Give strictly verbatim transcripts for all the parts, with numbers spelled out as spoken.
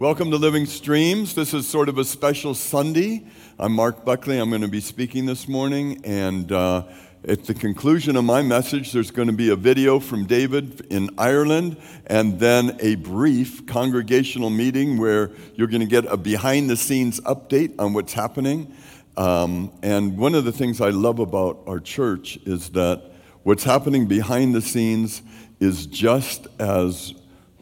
Welcome to Living Streams. This is sort of a special Sunday. I'm Mark Buckley. I'm going to be speaking this morning, and uh, at the conclusion of my message, there's going to be a video from David in Ireland, and then a brief congregational meeting where you're going to get a behind-the-scenes update on what's happening. Um, and one of the things I love about our church is that what's happening behind the scenes is just as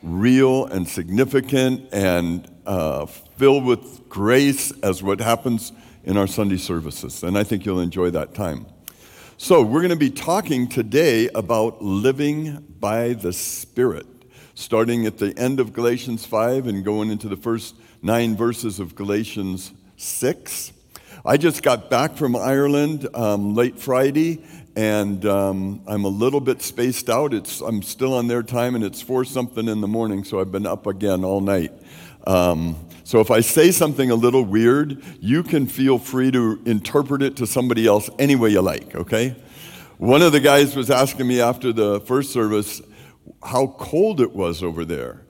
real and significant and uh, filled with grace as what happens in our Sunday services. And I think you'll enjoy that time. So we're going to be talking today about living by the Spirit, starting at the end of Galatians five and going into the first nine verses of Galatians six. I just got back from Ireland um, late Friday, and um, I'm a little bit spaced out. It's I'm still on their time, and it's four something in the morning, so I've been up again all night. Um, so if I say something a little weird, you can feel free to interpret it to somebody else any way you like, okay? One of the guys was asking me after the first service how cold it was over there.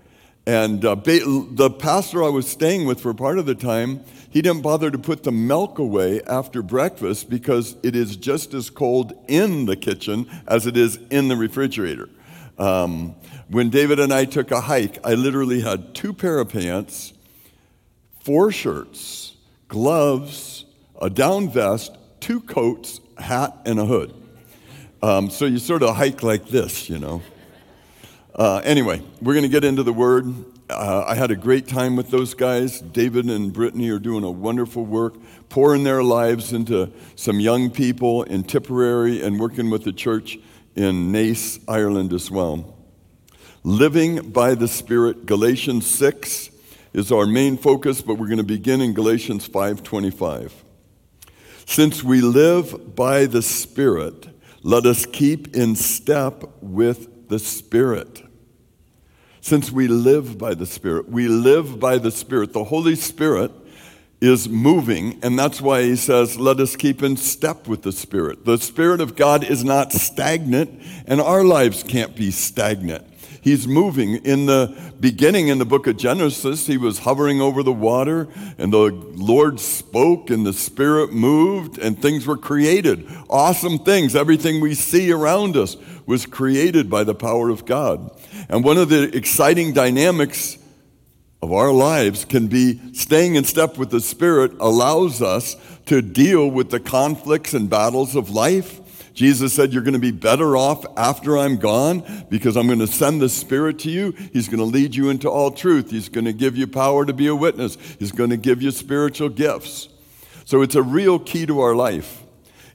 And uh, ba- the pastor I was staying with for part of the time, he didn't bother to put the milk away after breakfast because it is just as cold in the kitchen as it is in the refrigerator. Um, when David and I took a hike, I literally had two pair of pants, four shirts, gloves, a down vest, two coats, a hat, and a hood. Um, so you sort of hike like this, you know. Uh, anyway, we're going to get into the Word. Uh, I had a great time with those guys. David and Brittany are doing a wonderful work, pouring their lives into some young people in Tipperary and working with the church in Nace, Ireland as well. Living by the Spirit, Galatians six is our main focus, but we're going to begin in Galatians five twenty-five. Since we live by the Spirit, let us keep in step with the Spirit. Since we live by the Spirit, we live by the Spirit. The Holy Spirit is moving, and that's why he says, let us keep in step with the Spirit. The Spirit of God is not stagnant, and our lives can't be stagnant. He's moving. In the beginning, in the book of Genesis, he was hovering over the water, and the Lord spoke, and the Spirit moved, and things were created. Awesome things. Everything we see around us was created by the power of God. And one of the exciting dynamics of our lives can be staying in step with the Spirit allows us to deal with the conflicts and battles of life. Jesus said, you're going to be better off after I'm gone because I'm going to send the Spirit to you. He's going to lead you into all truth. He's going to give you power to be a witness. He's going to give you spiritual gifts. So it's a real key to our life.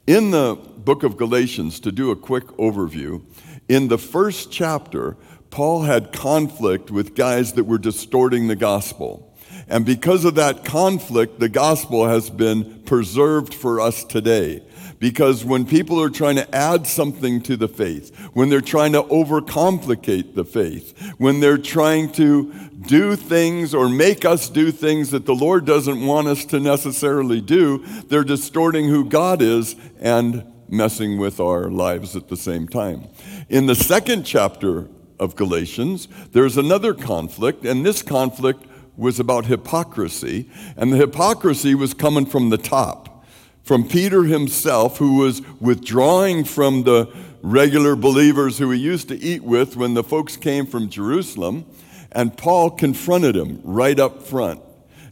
In the book of Galatians, to do a quick overview, in the first chapter, Paul had conflict with guys that were distorting the gospel. And because of that conflict, the gospel has been preserved for us today. Because when people are trying to add something to the faith, when they're trying to overcomplicate the faith, when they're trying to do things or make us do things that the Lord doesn't want us to necessarily do, they're distorting who God is and messing with our lives at the same time. In the second chapter of Galatians, there's another conflict, and this conflict was about hypocrisy, and the hypocrisy was coming from the top, from Peter himself, who was withdrawing from the regular believers who he used to eat with when the folks came from Jerusalem, and Paul confronted him right up front.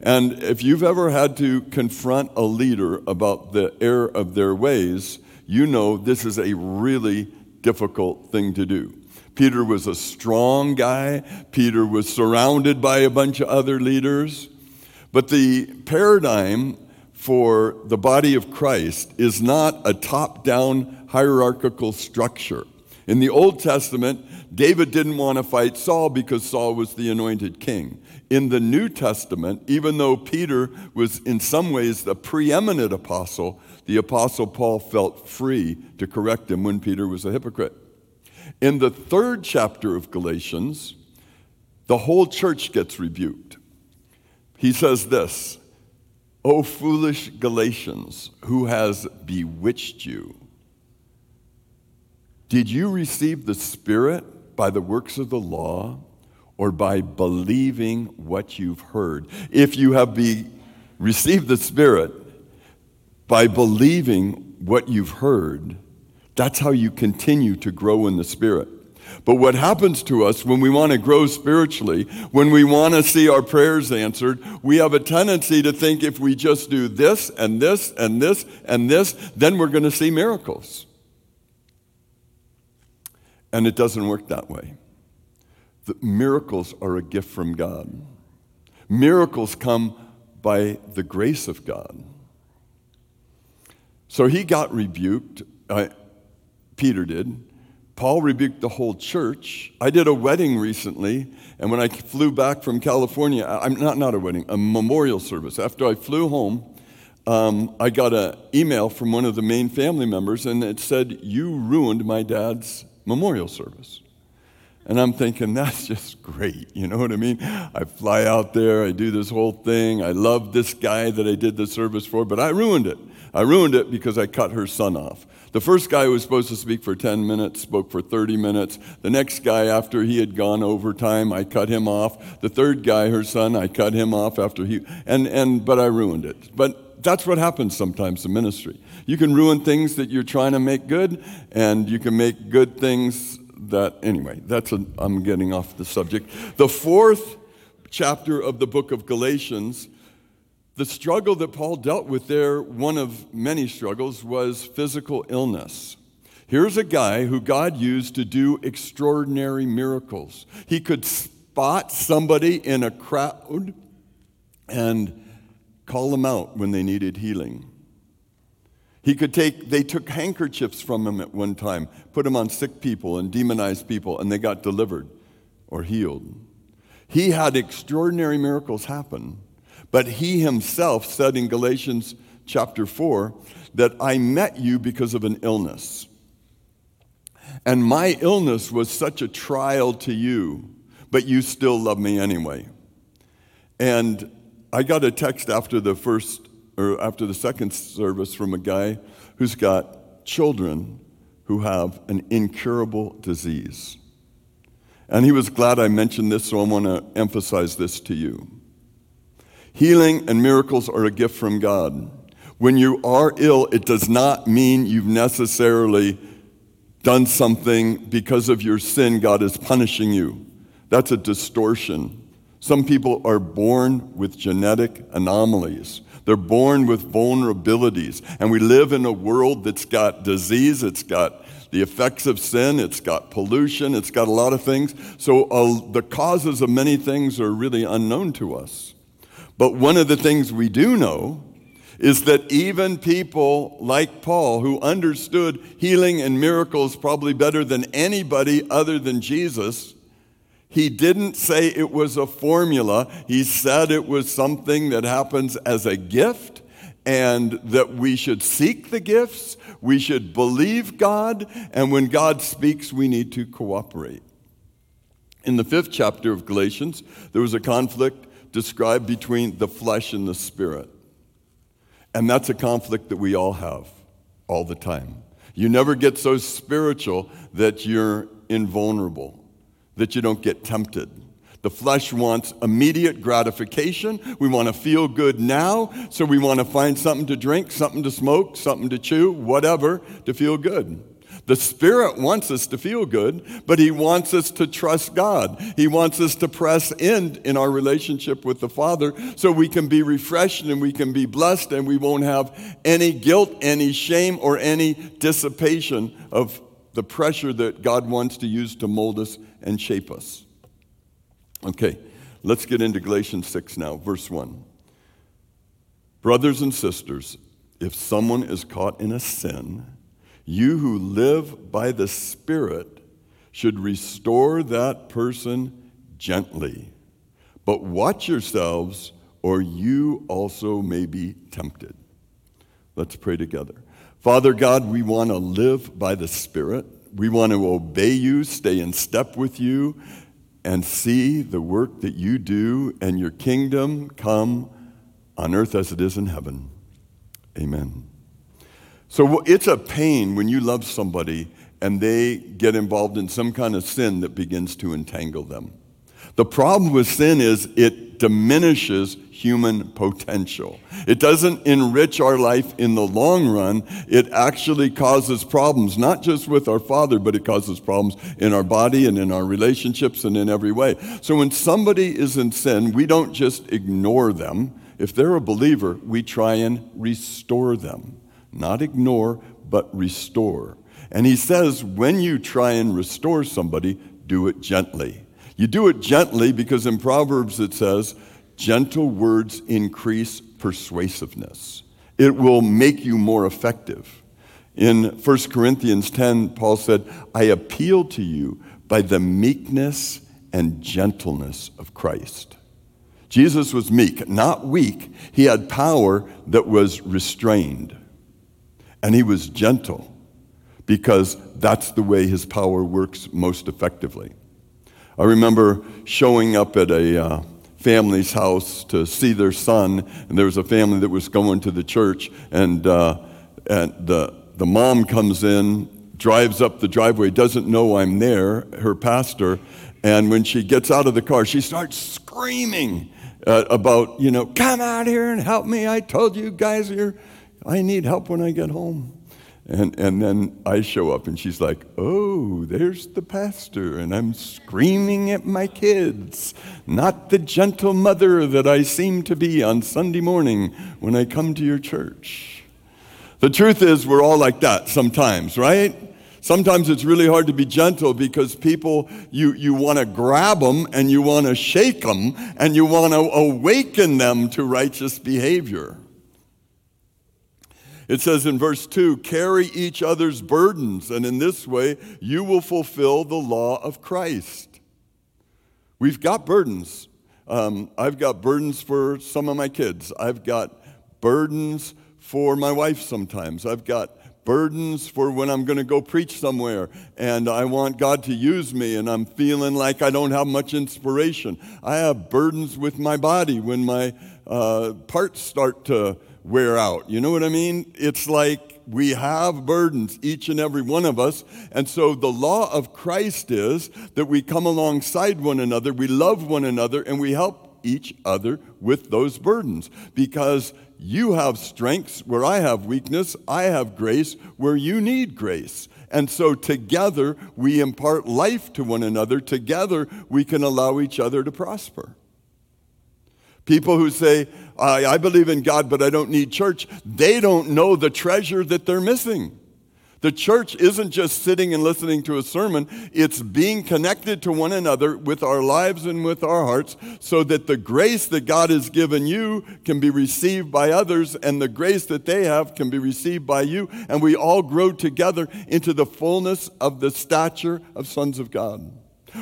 And if you've ever had to confront a leader about the error of their ways, you know this is a really difficult thing to do. Peter was a strong guy. Peter was surrounded by a bunch of other leaders. But the paradigm for the body of Christ is not a top-down hierarchical structure. In the Old Testament, David didn't want to fight Saul because Saul was the anointed king. In the New Testament, even though Peter was in some ways the preeminent apostle, the apostle Paul felt free to correct him when Peter was a hypocrite. In the third chapter of Galatians, the whole church gets rebuked. He says this, O foolish Galatians, who has bewitched you? Did you receive the Spirit by the works of the law or by believing what you've heard. If you have be, received the Spirit by believing what you've heard, that's how you continue to grow in the Spirit. But what happens to us when we want to grow spiritually, when we want to see our prayers answered, we have a tendency to think if we just do this and this and this and this, then we're going to see miracles. And it doesn't work that way. The miracles are a gift from God. Miracles come by the grace of God. So he got rebuked, uh, Peter did. Paul rebuked the whole church. I did a wedding recently, and when I flew back from California, I'm not, not a wedding, a memorial service. After I flew home, um, I got an email from one of the main family members, and it said, "You ruined my dad's memorial service." And I'm thinking, that's just great, you know what I mean? I fly out there, I do this whole thing, I love this guy that I did the service for, but I ruined it. I ruined it because I cut her son off. The first guy who was supposed to speak for ten minutes spoke for thirty minutes. The next guy, after he had gone over time, I cut him off. The third guy, her son, I cut him off after he, and, and but I ruined it. But that's what happens sometimes in ministry. You can ruin things that you're trying to make good, and you can make good things that, anyway, that's a, I'm getting off the subject. The fourth chapter of the book of Galatians, the struggle that Paul dealt with there, one of many struggles, was physical illness. Here's a guy who God used to do extraordinary miracles. He could spot somebody in a crowd and call them out when they needed healing. He could take, they took handkerchiefs from him at one time, put them on sick people and demonized people, and they got delivered or healed. He had extraordinary miracles happen. But he himself said in Galatians chapter four that I met you because of an illness. And my illness was such a trial to you, but you still love me anyway. And I got a text after the first or after the second service from a guy who's got children who have an incurable disease. And he was glad I mentioned this, so I want to emphasize this to you. Healing and miracles are a gift from God. When you are ill, it does not mean you've necessarily done something because of your sin. God is punishing you. That's a distortion. Some people are born with genetic anomalies. They're born with vulnerabilities. And we live in a world that's got disease, it's got the effects of sin, it's got pollution, it's got a lot of things. So uh, the causes of many things are really unknown to us. But one of the things we do know is that even people like Paul, who understood healing and miracles probably better than anybody other than Jesus, he didn't say it was a formula. He said it was something that happens as a gift and that we should seek the gifts, we should believe God, and when God speaks, we need to cooperate. In the fifth chapter of Galatians, there was a conflict described between the flesh and the spirit. And that's a conflict that we all have all the time. You never get so spiritual that you're invulnerable, that you don't get tempted. The flesh wants immediate gratification. We want to feel good now, so we want to find something to drink, something to smoke, something to chew, whatever, to feel good. The Spirit wants us to feel good, but He wants us to trust God. He wants us to press in in our relationship with the Father so we can be refreshed and we can be blessed and we won't have any guilt, any shame, or any dissipation of the pressure that God wants to use to mold us and shape us. Okay, let's get into Galatians six now, verse one. Brothers and sisters, if someone is caught in a sin, you who live by the Spirit should restore that person gently. But watch yourselves, or you also may be tempted. Let's pray together. Father God, we want to live by the Spirit. We want to obey you, stay in step with you, and see the work that you do and your kingdom come on earth as it is in heaven. Amen. So it's a pain when you love somebody and they get involved in some kind of sin that begins to entangle them. The problem with sin is it diminishes human potential. It doesn't enrich our life in the long run. It actually causes problems, not just with our Father, but it causes problems in our body and in our relationships and in every way. So when somebody is in sin, we don't just ignore them. If they're a believer, we try and restore them. Not ignore, but restore. And he says, when you try and restore somebody, do it gently. You do it gently because in Proverbs it says, gentle words increase persuasiveness. It will make you more effective. In First Corinthians ten, Paul said, I appeal to you by the meekness and gentleness of Christ. Jesus was meek, not weak. He had power that was restrained. And he was gentle because that's the way his power works most effectively. I remember showing up at a uh, family's house to see their son, and there was a family that was going to the church, and uh, and the the mom comes in, drives up the driveway, doesn't know I'm there, her pastor, and when she gets out of the car, she starts screaming uh, about, you know, come out here and help me. I told you guys here, I need help when I get home. And and then I show up, and she's like, oh, there's the pastor, and I'm screaming at my kids, not the gentle mother that I seem to be on Sunday morning when I come to your church. The truth is we're all like that sometimes, right? Sometimes it's really hard to be gentle because people, you, you want to grab them, and you want to shake them, and you want to awaken them to righteous behavior. It says in verse two, carry each other's burdens, and in this way you will fulfill the law of Christ. We've got burdens. Um, I've got burdens for some of my kids. I've got burdens for my wife sometimes. I've got burdens for when I'm going to go preach somewhere, and I want God to use me, and I'm feeling like I don't have much inspiration. I have burdens with my body when my uh, parts start to wear out. You know what I mean? It's like we have burdens, each and every one of us. And so the law of Christ is that we come alongside one another, we love one another, and we help each other with those burdens. Because you have strengths where I have weakness, I have grace where you need grace. And so together we impart life to one another. Together we can allow each other to prosper. People who say, I, I believe in God, but I don't need church, they don't know the treasure that they're missing. The church isn't just sitting and listening to a sermon. It's being connected to one another with our lives and with our hearts so that the grace that God has given you can be received by others, and the grace that they have can be received by you, and we all grow together into the fullness of the stature of sons of God.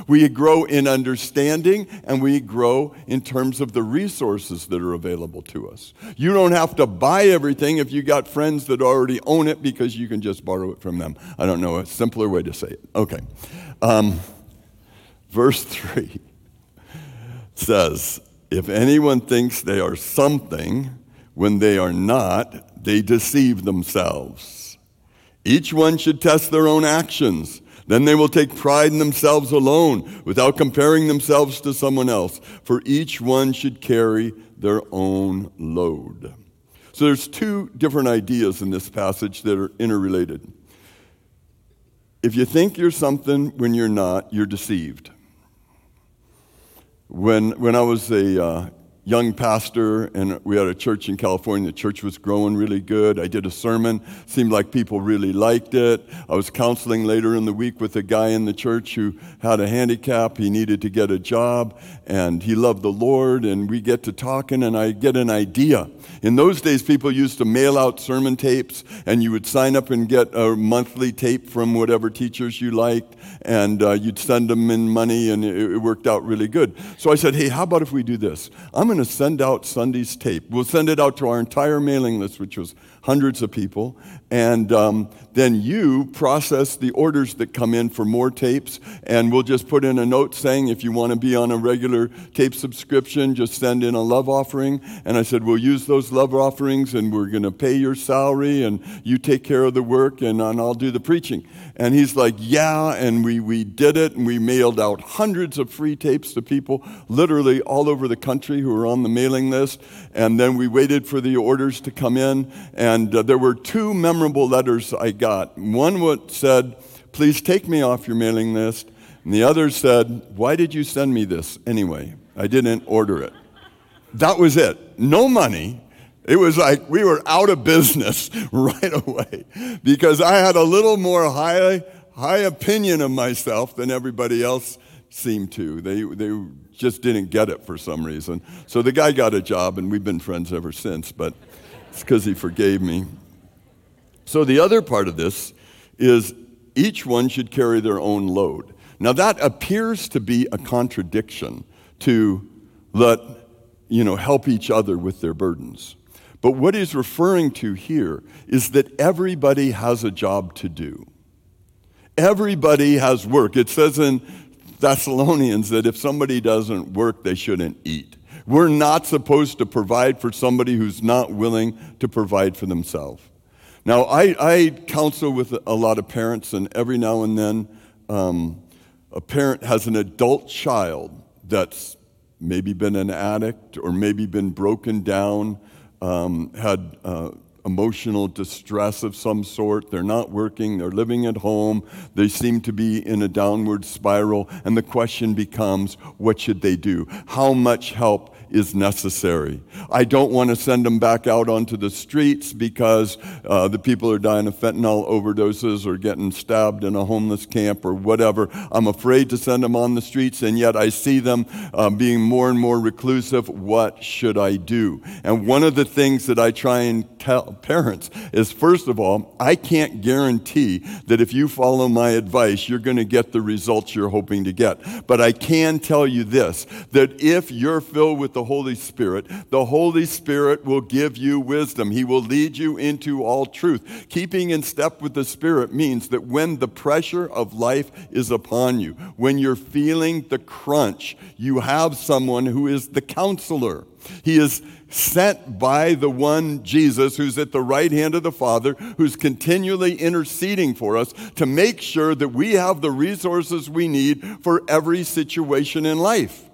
We grow in understanding, and we grow in terms of the resources that are available to us. You don't have to buy everything if you got friends that already own it, because you can just borrow it from them. I don't know a simpler way to say it. Okay. Um, verse three says, if anyone thinks they are something when they are not, they deceive themselves. Each one should test their own actions. Then they will take pride in themselves alone, without comparing themselves to someone else. For each one should carry their own load. So there's two different ideas in this passage that are interrelated. If you think you're something when you're not, you're deceived. When when I was a uh, young pastor, and we had a church in California. The church was growing really good. I did a sermon. Seemed like people really liked it. I was counseling later in the week with a guy in the church who had a handicap. He needed to get a job, and he loved the Lord, and we get to talking, and I get an idea. In those days, people used to mail out sermon tapes, and you would sign up and get a monthly tape from whatever teachers you liked, and uh, you'd send them in money, and it, it worked out really good. So I said, hey, how about if we do this? I'm going going to send out Sunday's tape. We'll send it out to our entire mailing list, which was hundreds of people. And um, then you process the orders that come in for more tapes. And we'll just put in a note saying, if you want to be on a regular tape subscription, just send in a love offering. And I said, we'll use those love offerings, and we're going to pay your salary, and you take care of the work, and, and I'll do the preaching. And he's like, yeah, and we, we did it, and we mailed out hundreds of free tapes to people literally all over the country who were on the mailing list. And then we waited for the orders to come in. And uh, there were two memorable letters I got. One said, please take me off your mailing list. And the other said, why did you send me this anyway? I didn't order it. That was it. No money. It was like we were out of business right away, because I had a little more high high opinion of myself than everybody else seemed to. They they just didn't get it for some reason. So the guy got a job, and we've been friends ever since, but it's because he forgave me. So the other part of this is each one should carry their own load. Now that appears to be a contradiction to let, you know, help each other with their burdens. But what he's referring to here is that everybody has a job to do. Everybody has work. It says in Thessalonians that if somebody doesn't work, they shouldn't eat. We're not supposed to provide for somebody who's not willing to provide for themselves. Now, I, I counsel with a lot of parents, and every now and then um, a parent has an adult child that's maybe been an addict or maybe been broken down, um, had uh, emotional distress of some sort. They're not working. They're living at home. They seem to be in a downward spiral. And the question becomes, what should they do? How much help is necessary? I don't want to send them back out onto the streets because uh, the people are dying of fentanyl overdoses or getting stabbed in a homeless camp or whatever. I'm afraid to send them on the streets, and yet I see them uh, being more and more reclusive. What should I do? And one of the things that I try and tell parents is, first of all, I can't guarantee that if you follow my advice, you're going to get the results you're hoping to get. But I can tell you this, that if you're filled with the the Holy Spirit, the Holy Spirit will give you wisdom. He will lead you into all truth. Keeping in step with the Spirit means that when the pressure of life is upon you, when you're feeling the crunch, you have someone who is the counselor. He is sent by the one Jesus who's at the right hand of the Father, who's continually interceding for us to make sure that we have the resources we need for every situation in life.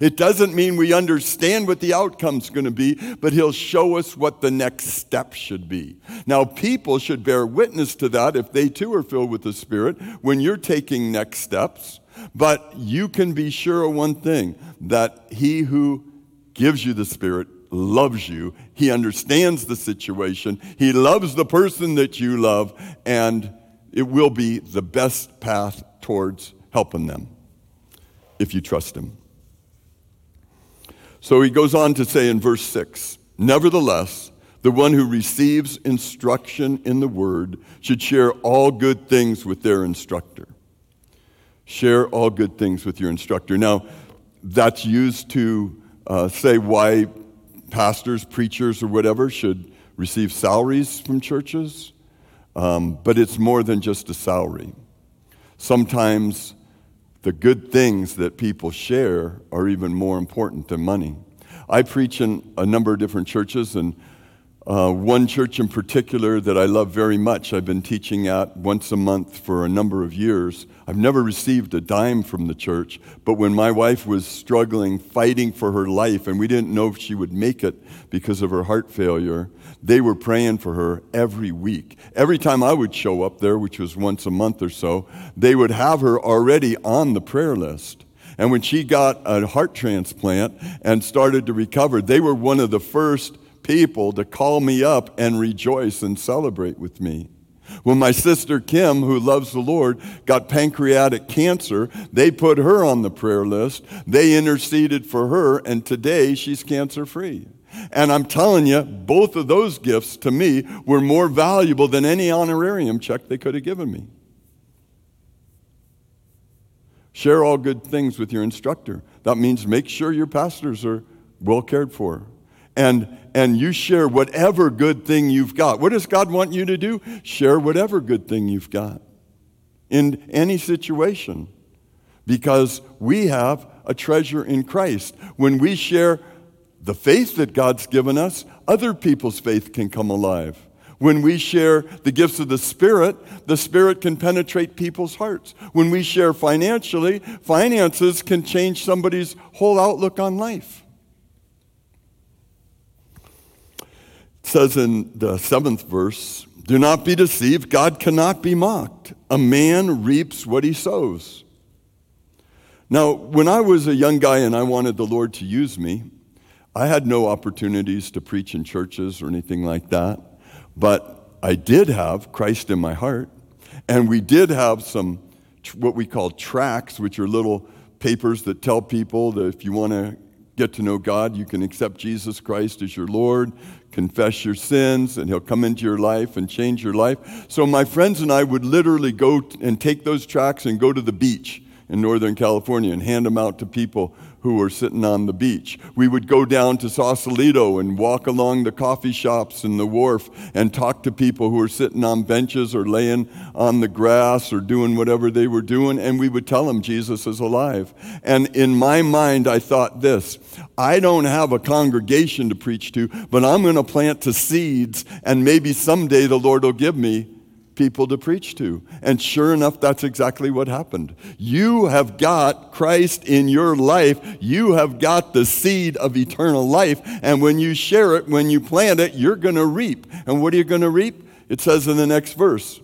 It doesn't mean we understand what the outcome's going to be, but he'll show us what the next step should be. Now, people should bear witness to that if they too are filled with the Spirit when you're taking next steps. But you can be sure of one thing, that he who gives you the Spirit loves you. He understands the situation. He loves the person that you love, and it will be the best path towards helping them if you trust him. So he goes on to say in verse six, nevertheless, the one who receives instruction in the word should share all good things with their instructor. Share all good things with your instructor. Now, that's used to uh, say why pastors, preachers, or whatever should receive salaries from churches, um, but it's more than just a salary. Sometimes the good things that people share are even more important than money. I preach in a number of different churches, and uh, one church in particular that I love very much, I've been teaching at once a month for a number of years. I've never received a dime from the church, but when my wife was struggling, fighting for her life, and we didn't know if she would make it because of her heart failure, they were praying for her every week. Every time I would show up there, which was once a month or so, they would have her already on the prayer list. And when she got a heart transplant and started to recover, they were one of the first people to call me up and rejoice and celebrate with me. When my sister Kim, who loves the Lord, got pancreatic cancer, they put her on the prayer list. They interceded for her, and today she's cancer-free. And I'm telling you, both of those gifts to me were more valuable than any honorarium check they could have given me. Share all good things with your instructor. That means make sure your pastors are well cared for. And and you share whatever good thing you've got. What does God want you to do? Share whatever good thing you've got in any situation, because we have a treasure in Christ. When we share the faith that God's given us, other people's faith can come alive. When we share the gifts of the Spirit, the Spirit can penetrate people's hearts. When we share financially, finances can change somebody's whole outlook on life. It says in the seventh verse, "Do not be deceived, God cannot be mocked. A man reaps what he sows." Now, when I was a young guy and I wanted the Lord to use me, I had no opportunities to preach in churches or anything like that. But I did have Christ in my heart, and we did have some what we call tracts, which are little papers that tell people that if you want to get to know God, you can accept Jesus Christ as your Lord, confess your sins, and He'll come into your life and change your life. So my friends and I would literally go and take those tracts and go to the beach in Northern California and hand them out to people who were sitting on the beach. We would go down to Sausalito and walk along the coffee shops and the wharf and talk to people who were sitting on benches or laying on the grass or doing whatever they were doing, and we would tell them Jesus is alive. And in my mind, I thought this: I don't have a congregation to preach to, but I'm going to plant the seeds, and maybe someday the Lord will give me people to preach to. And sure enough, that's exactly what happened. You have got Christ in your life. You have got the seed of eternal life. And when you share it, when you plant it, you're going to reap. And what are you going to reap? It says in the next verse,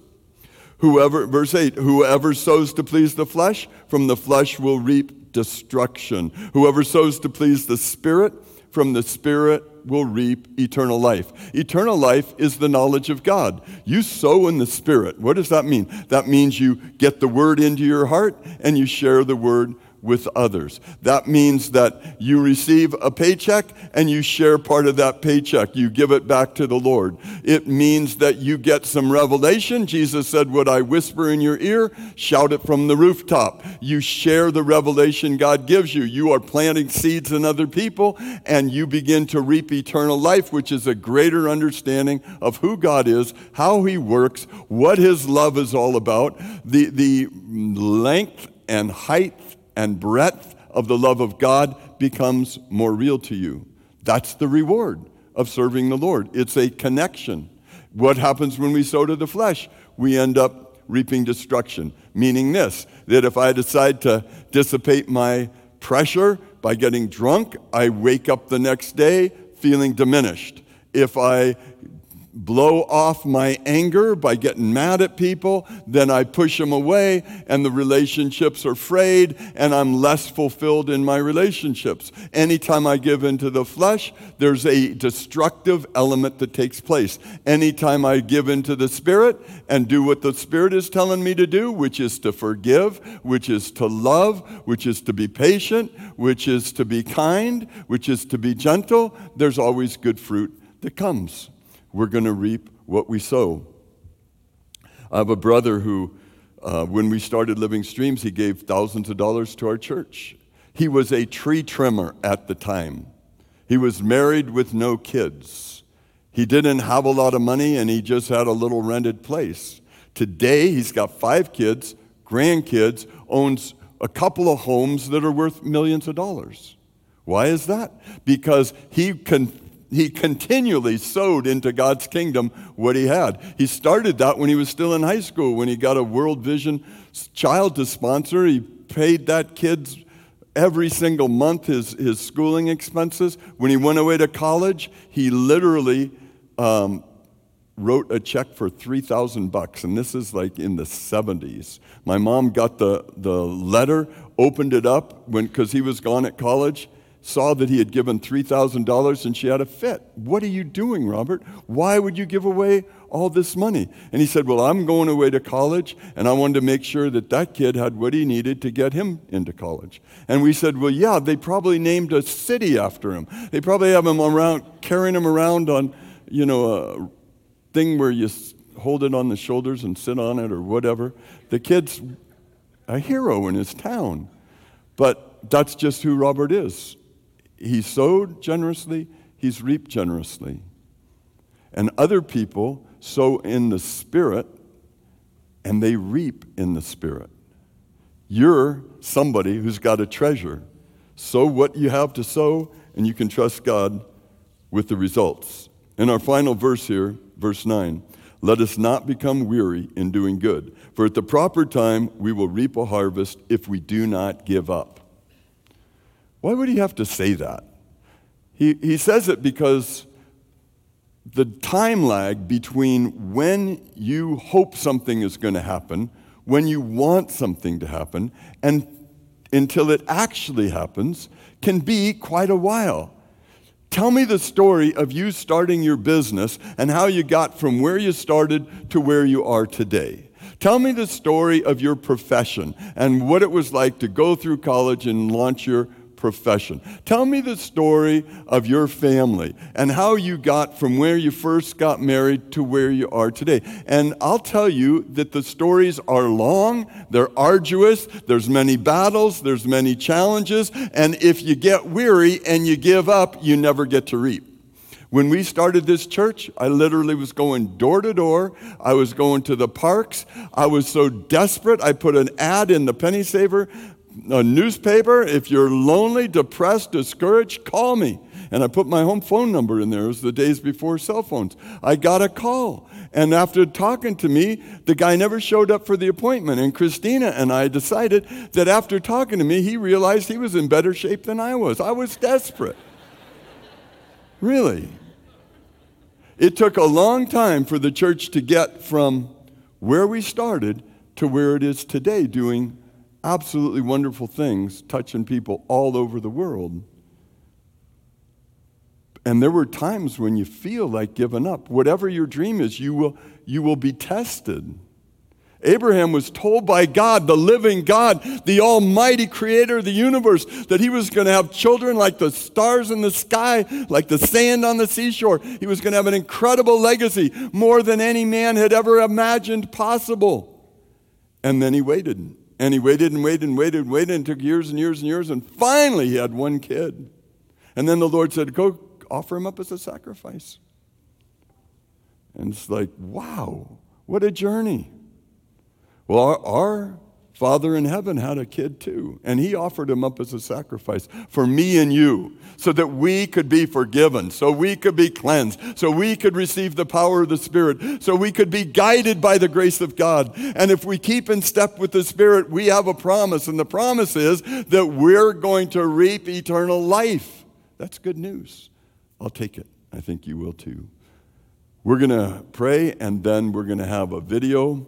whoever, verse eight, whoever sows to please the flesh, from the flesh will reap destruction. Whoever sows to please the Spirit, from the Spirit will reap eternal life. Eternal life is the knowledge of God. You sow in the Spirit. What does that mean? That means you get the Word into your heart and you share the Word with others. That means that you receive a paycheck and you share part of that paycheck. You give it back to the Lord. It means that you get some revelation. Jesus said, "Would I whisper in your ear? Shout it from the rooftop." You share the revelation God gives you. You are planting seeds in other people, and you begin to reap eternal life, which is a greater understanding of who God is, how He works, what His love is all about, the, the length and height and breadth of the love of God becomes more real to you. That's the reward of serving the Lord. It's a connection. What happens when we sow to the flesh? We end up reaping destruction, meaning this, that if I decide to dissipate my pressure by getting drunk, I wake up the next day feeling diminished. If I blow off my anger by getting mad at people, then I push them away, and the relationships are frayed, and I'm less fulfilled in my relationships. Anytime I give into the flesh, there's a destructive element that takes place. Anytime I give into the Spirit and do what the Spirit is telling me to do, which is to forgive, which is to love, which is to be patient, which is to be kind, which is to be gentle, there's always good fruit that comes. We're going to reap what we sow. I have a brother who, uh, when we started Living Streams, he gave thousands of dollars to our church. He was a tree trimmer at the time. He was married with no kids. He didn't have a lot of money, and he just had a little rented place. Today, he's got five kids, grandkids, owns a couple of homes that are worth millions of dollars. Why is that? Because he can. He continually sowed into God's kingdom what he had. He started that when he was still in high school, when he got a World Vision child to sponsor. He paid that kid's every single month his, his schooling expenses. When he went away to college, he literally um, wrote a check for three thousand bucks, and this is like in the seventies. My mom got the, the letter, opened it up when because he was gone at college, saw that he had given three thousand dollars, and she had a fit. "What are you doing, Robert? Why would you give away all this money?" And he said, "Well, I'm going away to college, and I wanted to make sure that that kid had what he needed to get him into college." And we said, "Well, yeah, they probably named a city after him. They probably have him around, carrying him around on, you know, a thing where you hold it on the shoulders and sit on it or whatever." The kid's a hero in his town, but that's just who Robert is. He sowed generously, he's reaped generously. And other people sow in the Spirit, and they reap in the Spirit. You're somebody who's got a treasure. Sow what you have to sow, and you can trust God with the results. In our final verse here, verse nine, let us not become weary in doing good, for at the proper time we will reap a harvest if we do not give up. Why would he have to say that? He, he says it because the time lag between when you hope something is going to happen, when you want something to happen, and until it actually happens can be quite a while. Tell me the story of you starting your business and how you got from where you started to where you are today. Tell me the story of your profession and what it was like to go through college and launch your profession. Tell me the story of your family and how you got from where you first got married to where you are today. And I'll tell you that the stories are long, they're arduous, there's many battles, there's many challenges, and if you get weary and you give up, you never get to reap. When we started this church, I literally was going door to door. I was going to the parks. I was so desperate, I put an ad in the Penny Saver a newspaper. If you're lonely, depressed, discouraged, call me. And I put my home phone number in there. It was the days before cell phones. I got a call. And after talking to me, the guy never showed up for the appointment. And Christina and I decided that after talking to me, he realized he was in better shape than I was. I was desperate. Really. It took a long time for the church to get from where we started to where it is today, doing absolutely wonderful things, touching people all over the world. And there were times when you feel like giving up. Whatever your dream is, you will you will be tested. Abraham was told by God, the living God, the almighty creator of the universe, that he was going to have children like the stars in the sky, like the sand on the seashore. He was going to have an incredible legacy, more than any man had ever imagined possible. And then he waited. And he waited and waited and waited and waited and took years and years and years. And finally, he had one kid. And then the Lord said, go offer him up as a sacrifice. And it's like, wow, what a journey. Well, our, our Father in heaven had a kid too. And he offered him up as a sacrifice for me and you, so that we could be forgiven, so we could be cleansed, so we could receive the power of the Spirit, so we could be guided by the grace of God. And if we keep in step with the Spirit, we have a promise, and the promise is that we're going to reap eternal life. That's good news. I'll take it. I think you will too. We're going to pray, and then we're going to have a video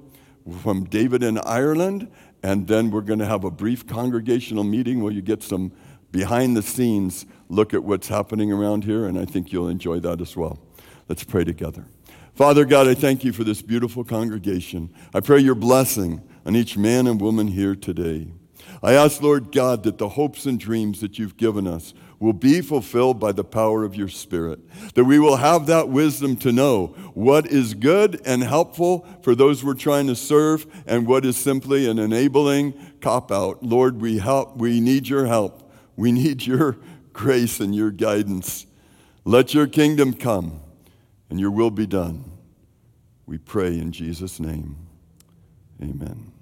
from David in Ireland, and then we're going to have a brief congregational meeting where you get some behind the scenes look at what's happening around here, and I think you'll enjoy that as well. Let's pray together. Father God, I thank you for this beautiful congregation. I pray your blessing on each man and woman here today. I ask, Lord God, that the hopes and dreams that you've given us will be fulfilled by the power of your Spirit, that we will have that wisdom to know what is good and helpful for those we're trying to serve and what is simply an enabling cop-out. Lord, we help. We need your help. We need your grace and your guidance. Let your kingdom come and your will be done. We pray in Jesus' name. Amen.